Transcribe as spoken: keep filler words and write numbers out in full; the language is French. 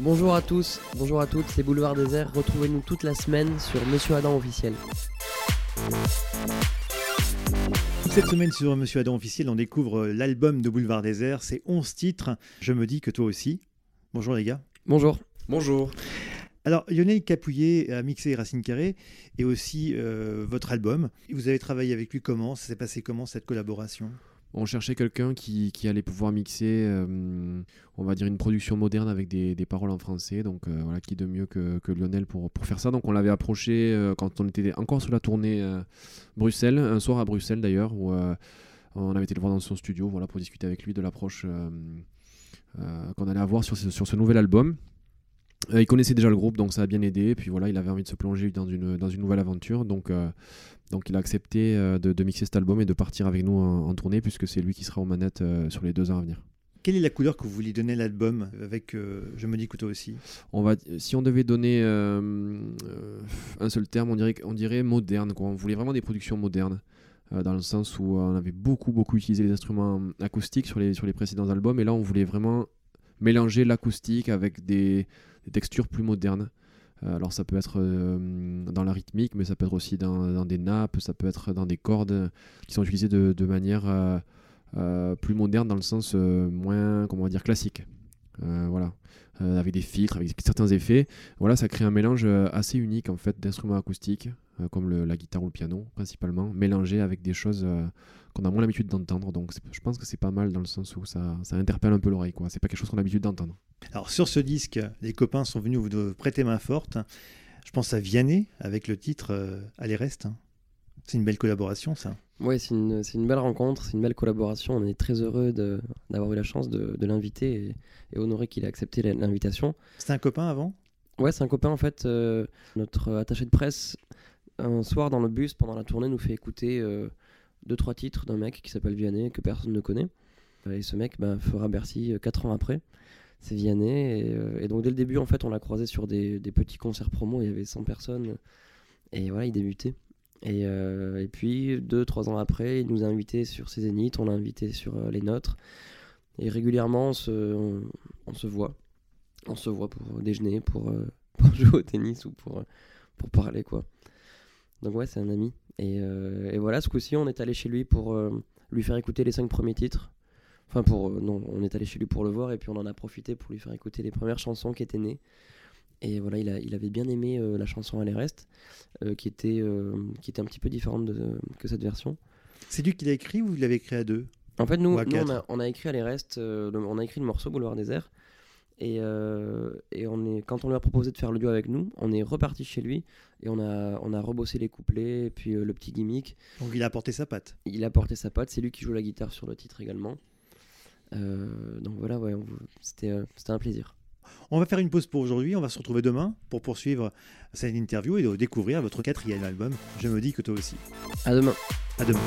Bonjour à tous, bonjour à toutes, c'est Boulevard des Airs, retrouvez-nous toute la semaine sur Monsieur Adam Officiel. Cette semaine sur Monsieur Adam Officiel, on découvre l'album de Boulevard des Airs, c'est onze titres, Je me dis que toi aussi. Bonjour les gars. Bonjour. Bonjour. Alors Lionel Capouillez a mixé Racine Carré et aussi euh, votre album. Vous avez travaillé avec lui comment ? Ça s'est passé comment cette collaboration ? On cherchait quelqu'un qui, qui allait pouvoir mixer, euh, on va dire, une production moderne avec des, des paroles en français. Donc euh, voilà, qui de mieux que, que Lionel pour, pour faire ça. Donc on l'avait approché euh, quand on était encore sur la tournée euh, Bruxelles, un soir à Bruxelles d'ailleurs, où euh, on avait été le voir dans son studio voilà, pour discuter avec lui de l'approche euh, euh, qu'on allait avoir sur ce, sur ce nouvel album. Euh, il connaissait déjà le groupe, donc ça a bien aidé. Et puis voilà, il avait envie de se plonger dans une, dans une nouvelle aventure. Donc, euh, donc il a accepté euh, de, de mixer cet album et de partir avec nous en, en tournée, puisque c'est lui qui sera aux manettes euh, sur les deux ans à venir. Quelle est la couleur que vous vouliez donner à l'album avec euh, Je me dis que toi aussi ? On va, si on devait donner euh, euh, un seul terme, on dirait, on dirait moderne, quoi. On voulait vraiment des productions modernes. Euh, dans le sens où euh, on avait beaucoup, beaucoup utilisé les instruments acoustiques sur les, sur les précédents albums. Et là, on voulait vraiment mélanger l'acoustique avec des... des textures plus modernes. Euh, alors ça peut être euh, dans la rythmique, mais ça peut être aussi dans, dans des nappes, ça peut être dans des cordes qui sont utilisées de, de manière euh, euh, plus moderne, dans le sens euh, moins, comment on va dire, classique. Euh, voilà, euh, avec des filtres, avec certains effets. Voilà, ça crée un mélange assez unique en fait d'instruments acoustiques, euh, comme le, la guitare ou le piano principalement, mélangés avec des choses euh, qu'on a moins l'habitude d'entendre. Donc je pense que c'est pas mal dans le sens où ça, ça interpelle un peu l'oreille, quoi. C'est pas quelque chose qu'on a l'habitude d'entendre. Alors sur ce disque, les copains sont venus vous prêter main forte. Je pense à Vianney avec le titre euh, Allez, reste. C'est une belle collaboration, ça. Oui, c'est une, c'est une belle rencontre, c'est une belle collaboration. On est très heureux de, d'avoir eu la chance de, de l'inviter et, et honoré qu'il a accepté l'invitation. C'était un copain avant ? Oui, c'est un copain, en fait. Euh, notre attaché de presse, un soir dans le bus, pendant la tournée, nous fait écouter euh, deux, trois titres d'un mec qui s'appelle Vianney, que personne ne connaît. Et ce mec bah, fera Bercy quatre ans après. C'est Vianney. Et, euh, et donc, dès le début, en fait, on l'a croisé sur des, des petits concerts promo. Il y avait cent personnes. Et voilà, il débutait. Et, euh, et puis, deux, trois ans après, il nous a invités sur ses Zénith, on l'a invité sur euh, les nôtres. Et régulièrement, on se, on, on se voit. On se voit pour déjeuner, pour, euh, pour jouer au tennis ou pour, pour parler, quoi. Donc ouais, c'est un ami. Et, euh, et voilà, ce coup-ci, on est allé chez lui pour euh, lui faire écouter les cinq premiers titres. Enfin, pour, euh, non, on est allé chez lui pour le voir et puis on en a profité pour lui faire écouter les premières chansons qui étaient nées. Et voilà, il, a, il avait bien aimé euh, la chanson Allez, reste, euh, qui, était, euh, qui était un petit peu différente de, euh, que cette version. C'est lui qui l'a écrit ou vous l'avez écrit à deux ? En fait, nous, nous on, a, on a écrit Allez, reste, euh, le, on a écrit le morceau Boulevard des Airs. Et, euh, et on est, quand on lui a proposé de faire le duo avec nous, on est reparti chez lui et on a, on a rebossé les couplets et puis euh, le petit gimmick. Donc il a apporté sa patte. Il a apporté sa patte, c'est lui qui joue la guitare sur le titre également. Euh, donc voilà, ouais, on, c'était, euh, c'était un plaisir. On va faire une pause pour aujourd'hui, on va se retrouver demain pour poursuivre cette interview et découvrir votre quatrième album, Je me dis que toi aussi. À demain. À demain.